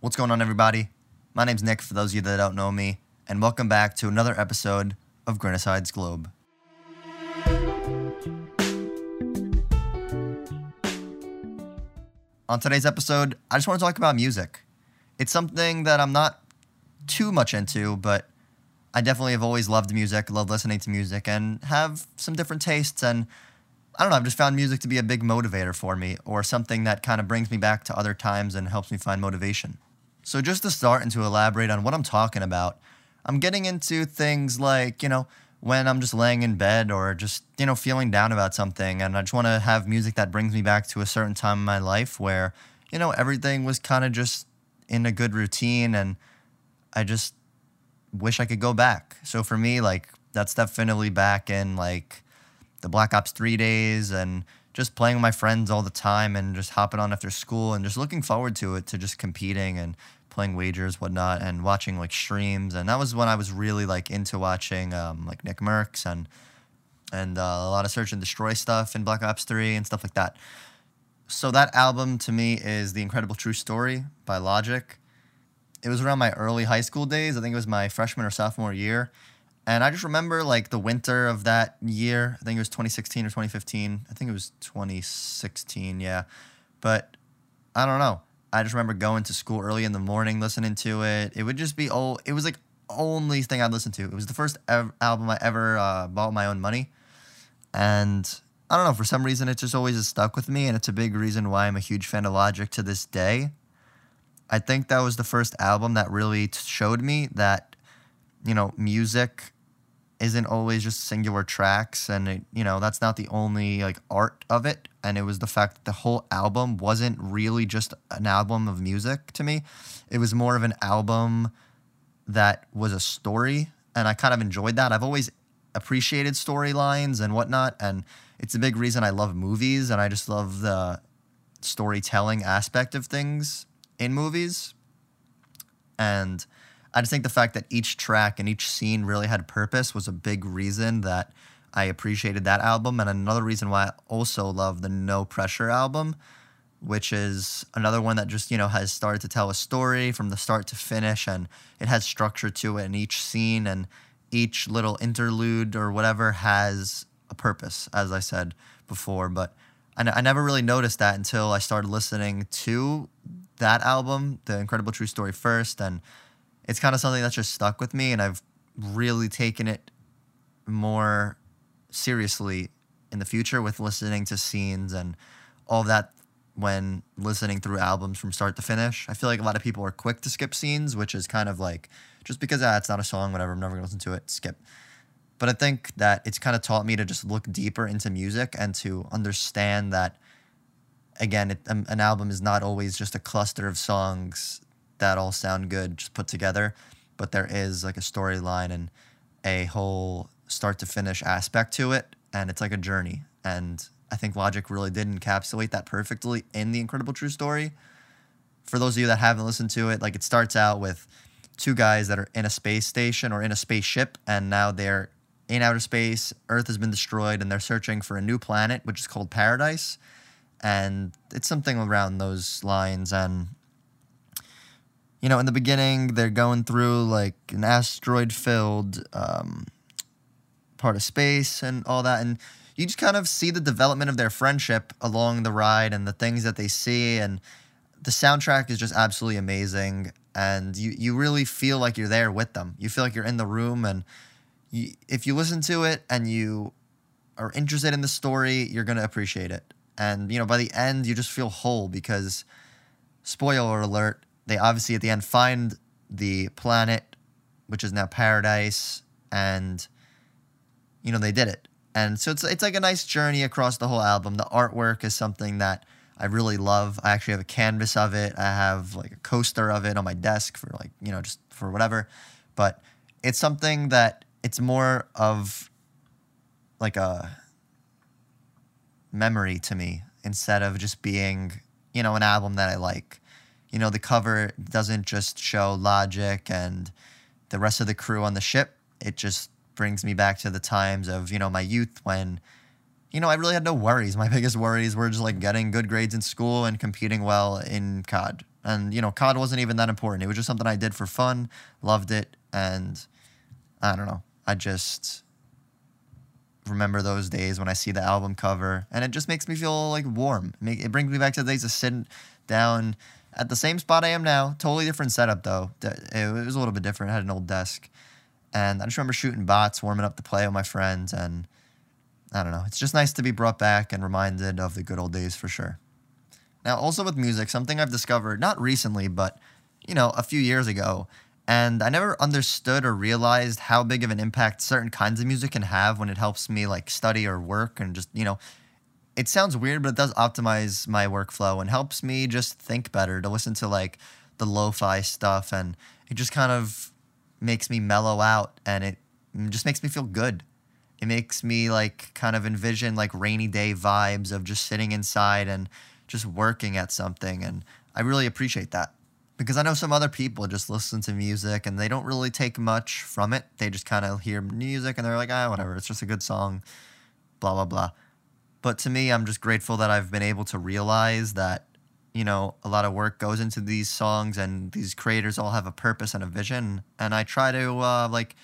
What's going on, everybody? My name's Nick, for those of you that don't know me, and welcome back to another episode of Grinicide's Globe. On today's episode, I just want to talk about music. It's something that I'm not too much into, but I definitely have always loved music, loved listening to music, and have some different tastes, and I don't know, I've just found music to be a big motivator for me, or something that kind of brings me back to other times and helps me find motivation. So just to start and to elaborate on what I'm talking about, I'm getting into things like, when I'm just laying in bed or just, feeling down about something, and I just want to have music that brings me back to a certain time in my life where, everything was kind of just in a good routine, and I just wish I could go back. So for me, that's definitely back in, the Black Ops 3 days and just playing with my friends all the time and just hopping on after school and just looking forward to it, to just competing and playing wagers, whatnot, and watching streams. And that was when I was really into watching Nick Merckx and a lot of Search and Destroy stuff in Black Ops 3 and stuff like that. So that album to me is The Incredible True Story by Logic. It was around my early high school days. I think it was my freshman or sophomore year. And I just remember, the winter of that year. I think it was 2016 or 2015. I think it was 2016, yeah. But I don't know. I just remember going to school early in the morning, listening to it. It would just be old. It was, only thing I'd listen to. It was the first album I ever bought with my own money. And I don't know. For some reason, it just always has stuck with me. And it's a big reason why I'm a huge fan of Logic to this day. I think that was the first album that really showed me that, music isn't always just singular tracks, and that's not the only art of it. And it was the fact that the whole album wasn't really just an album of music to me. It was more of an album that was a story, and I kind of enjoyed that. I've always appreciated storylines and whatnot, and it's a big reason I love movies, and I just love the storytelling aspect of things in movies. And I just think the fact that each track and each scene really had purpose was a big reason that I appreciated that album. And another reason why I also love the No Pressure album, which is another one that just, has started to tell a story from the start to finish. And it has structure to it in each scene, and each little interlude or whatever has a purpose, as I said before. But I never really noticed that until I started listening to that album, The Incredible True Story, first. And it's kind of something that's just stuck with me, and I've really taken it more seriously in the future with listening to scenes and all that when listening through albums from start to finish. I feel like a lot of people are quick to skip scenes, which is kind of just because it's not a song, whatever, I'm never going to listen to it, skip. But I think that it's kind of taught me to just look deeper into music and to understand that, again, an album is not always just a cluster of songs that all sound good just put together, but there is a storyline and a whole start to finish aspect to it, and it's a journey. And I think Logic really did encapsulate that perfectly in The Incredible True Story. For those of you that haven't listened to it, it starts out with two guys that are in a space station or in a spaceship, and now they're in outer space. Earth has been destroyed, and they're searching for a new planet, which is called Paradise, and it's something around those lines. And in the beginning, they're going through, an asteroid-filled part of space and all that. And you just kind of see the development of their friendship along the ride and the things that they see. And the soundtrack is just absolutely amazing. And you really feel like you're there with them. You feel like you're in the room. And if you listen to it and you are interested in the story, you're going to appreciate it. And, by the end, you just feel whole because, spoiler alert, they obviously at the end find the planet, which is now Paradise, and, they did it. And so it's a nice journey across the whole album. The artwork is something that I really love. I actually have a canvas of it. I have, a coaster of it on my desk for, just for whatever. But it's something that it's more of, a memory to me instead of just being, an album that I like. The cover doesn't just show Logic and the rest of the crew on the ship. It just brings me back to the times of, my youth when, I really had no worries. My biggest worries were just getting good grades in school and competing well in COD And, you know, COD wasn't even that important. It was just something I did for fun, loved it, and I don't know. I just remember those days when I see the album cover, and it just makes me feel, like, warm. It brings me back to the days of sitting down at the same spot I am now. Totally different setup, though. It was a little bit different. I had an old desk. And I just remember shooting bots, warming up to play with my friends, and I don't know. It's just nice to be brought back and reminded of the good old days for sure. Now, also with music, something I've discovered, not recently, but, you know, a few years ago, and I never understood or realized how big of an impact certain kinds of music can have when it helps me, like, study or work and just, you know, it sounds weird, but it does optimize my workflow and helps me just think better to listen to, like, the lo-fi stuff, and it just kind of makes me mellow out, and it just makes me feel good. It makes me, like, kind of envision, like, rainy day vibes of just sitting inside and just working at something, and I really appreciate that. Because I know some other people just listen to music and they don't really take much from it. They just kind of hear music and they're like, ah, whatever, it's just a good song, blah, blah, blah. But to me, I'm just grateful that I've been able to realize that, you know, a lot of work goes into these songs, and these creators all have a purpose and a vision. And I try to, like,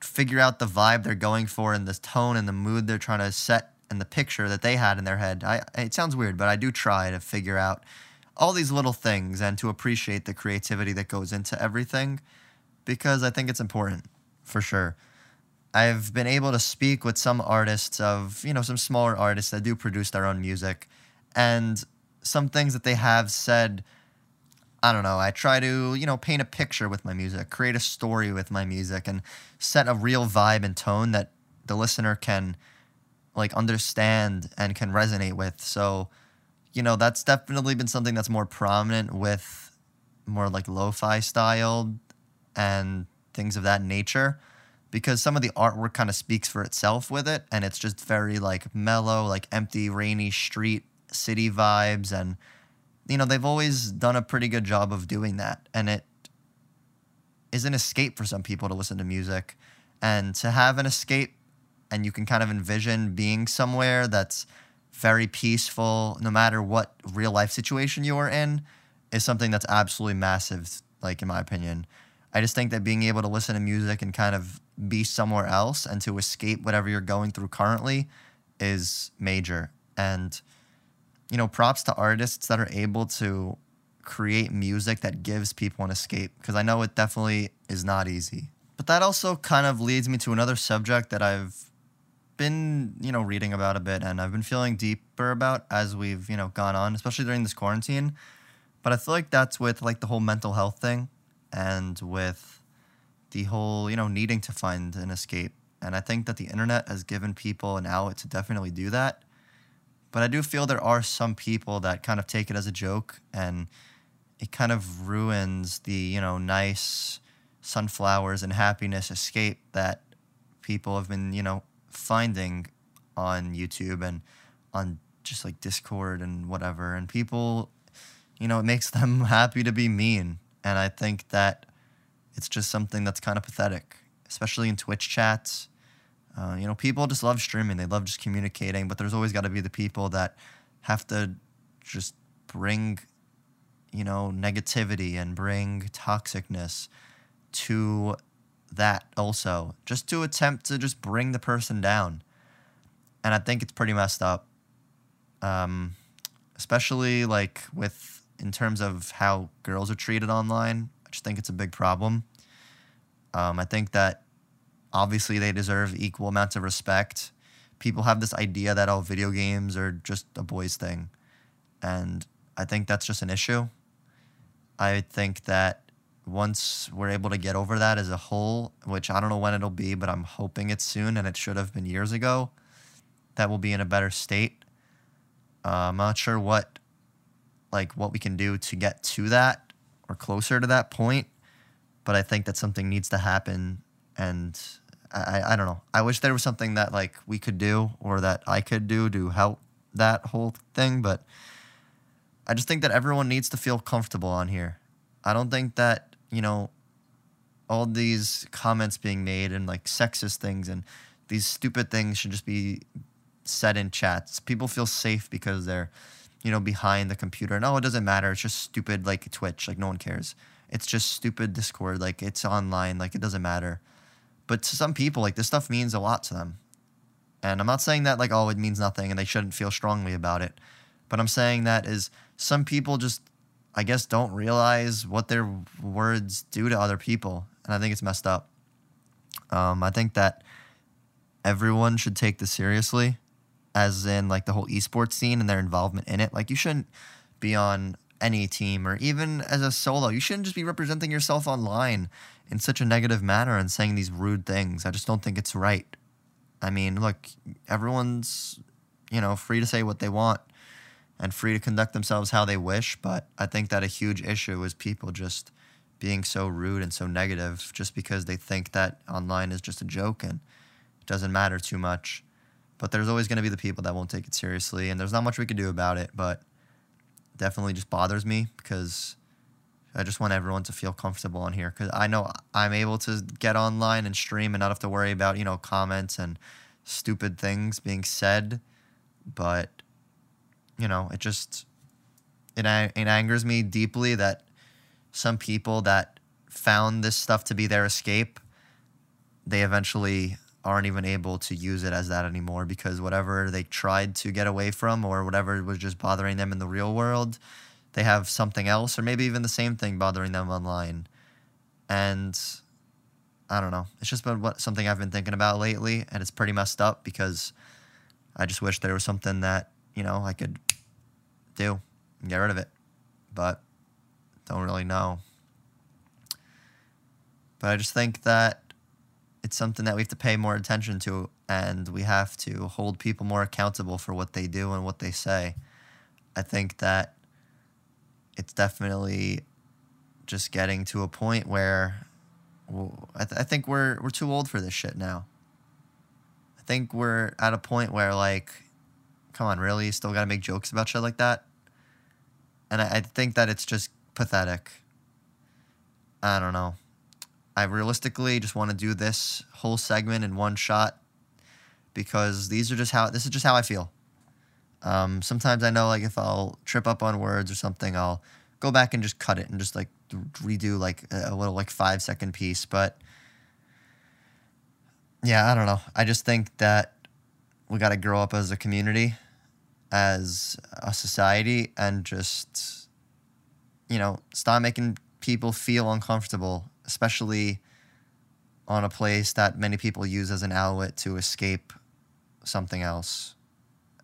figure out the vibe they're going for and the tone and the mood they're trying to set and the picture that they had in their head. It sounds weird, but I do try to figure out all these little things and to appreciate the creativity that goes into everything, because I think it's important, for sure. I've been able to speak with some artists of, you know, some smaller artists that do produce their own music, and some things that they have said, I don't know, I try to, you know, paint a picture with my music, create a story with my music, and set a real vibe and tone that the listener can, like, understand and can resonate with. So, you know, that's definitely been something that's more prominent with more, like, lo-fi styled and things of that nature, because some of the artwork kind of speaks for itself with it, and it's just very, like, mellow, like, empty, rainy street city vibes, and, you know, they've always done a pretty good job of doing that, and it is an escape for some people to listen to music, and to have an escape, and you can kind of envision being somewhere that's very peaceful, no matter what real life situation you are in, is something that's absolutely massive, like, in my opinion. I just think that being able to listen to music and kind of be somewhere else and to escape whatever you're going through currently is major. And, you know, props to artists that are able to create music that gives people an escape, because I know it definitely is not easy. But that also kind of leads me to another subject that I've been, you know, reading about a bit, and I've been feeling deeper about as we've, you know, gone on, especially during this quarantine. But I feel like that's with, like, the whole mental health thing, and with the whole, you know, needing to find an escape. And I think that the internet has given people an outlet to definitely do that. But I do feel there are some people that kind of take it as a joke, and it kind of ruins the, you know, nice sunflowers and happiness escape that people have been, you know, finding on YouTube and on just, like, Discord and whatever. And people, you know, it makes them happy to be mean. And I think that it's just something that's kind of pathetic, especially in Twitch chats. You know, people just love streaming. They love just communicating. But there's always got to be the people that have to just bring, you know, negativity and bring toxicness to that also, just to attempt to just bring the person down. And I think it's pretty messed up, especially, like, with in terms of how girls are treated online. I just think it's a big problem. I think that obviously they deserve equal amounts of respect. People have this idea that, oh, video games are just a boys thing, and I think that's just an issue. I think that once we're able to get over that as a whole, which I don't know when it'll be, but I'm hoping it's soon, and it should have been years ago, that we'll be in a better state. I'm not sure what we can do to get to that or closer to that point, but I think that something needs to happen, and I don't know. I wish there was something that, like, we could do, or that I could do to help that whole thing, but I just think that everyone needs to feel comfortable on here. I don't think that, you know, all these comments being made and, like, sexist things and these stupid things should just be said in chats. People feel safe because they're, you know, behind the computer. And oh, it doesn't matter. It's just stupid, like Twitch. Like, no one cares. It's just stupid Discord. Like, it's online. Like, it doesn't matter. But to some people, like, this stuff means a lot to them. And I'm not saying that, like, oh, it means nothing and they shouldn't feel strongly about it. But I'm saying that is some people just, I guess, don't realize what their words do to other people. And I think it's messed up. I think that everyone should take this seriously, as in, like, the whole esports scene and their involvement in it. Like, you shouldn't be on any team or even as a solo. You shouldn't just be representing yourself online in such a negative manner and saying these rude things. I just don't think it's right. I mean, look, everyone's, you know, free to say what they want and free to conduct themselves how they wish, but I think that a huge issue is people just being so rude and so negative just because they think that online is just a joke and it doesn't matter too much. But there's always going to be the people that won't take it seriously, and there's not much we can do about it, but it definitely just bothers me because I just want everyone to feel comfortable on here, because I know I'm able to get online and stream and not have to worry about, you know, comments and stupid things being said, but, you know, it just, it angers me deeply that some people that found this stuff to be their escape, they eventually aren't even able to use it as that anymore, because whatever they tried to get away from or whatever was just bothering them in the real world, they have something else or maybe even the same thing bothering them online. And I don't know. It's just been something I've been thinking about lately, and it's pretty messed up because I just wish there was something that, you know, I could do and get rid of it, but don't really know. But I just think that it's something that we have to pay more attention to, and we have to hold people more accountable for what they do and what they say. I think that it's definitely just getting to a point where I think we're too old for this shit now. I think we're at a point where, like, come on, really? You still gotta make jokes about shit like that? And I think that it's just pathetic. I don't know. I realistically just want to do this whole segment in one shot because this is just how I feel. Sometimes I know, like, if I'll trip up on words or something, I'll go back and just cut it and just, like, redo, like, a little, like, 5-second piece. But yeah, I don't know. I just think that we got to grow up as a community, as a society, and just, you know, stop making people feel uncomfortable, especially on a place that many people use as an outlet to escape something else.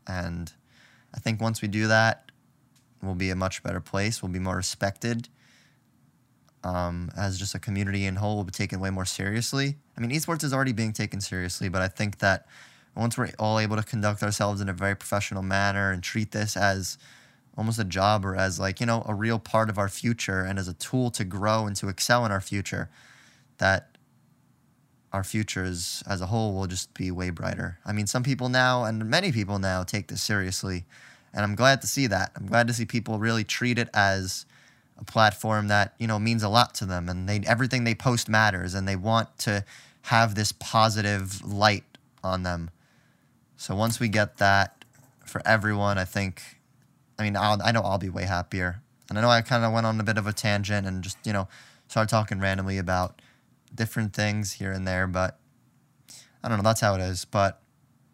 And I think once we do that, we'll be a much better place. We'll be more respected as just a community in whole. We'll be taken way more seriously. I mean, esports is already being taken seriously, but I think that once we're all able to conduct ourselves in a very professional manner and treat this as almost a job or as, like, you know, a real part of our future and as a tool to grow and to excel in our future, that our futures as a whole will just be way brighter. I mean, some people now, and many people now, take this seriously, and I'm glad to see that. I'm glad to see people really treat it as a platform that, you know, means a lot to them, and everything they post matters, and they want to have this positive light on them. So once we get that for everyone, I think, I mean, I know I'll be way happier. And I know I kind of went on a bit of a tangent and just, you know, started talking randomly about different things here and there, but I don't know, that's how it is. But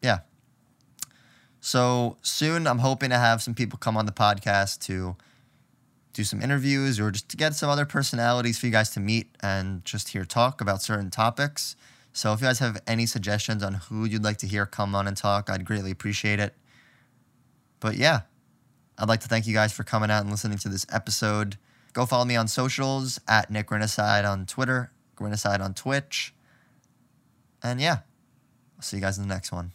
yeah. So soon I'm hoping to have some people come on the podcast to do some interviews or just to get some other personalities for you guys to meet and just hear talk about certain topics. So if you guys have any suggestions on who you'd like to hear come on and talk, I'd greatly appreciate it. But yeah, I'd like to thank you guys for coming out and listening to this episode. Go follow me on socials at Nick Grinicide on Twitter, Grinicide on Twitch. And yeah, I'll see you guys in the next one.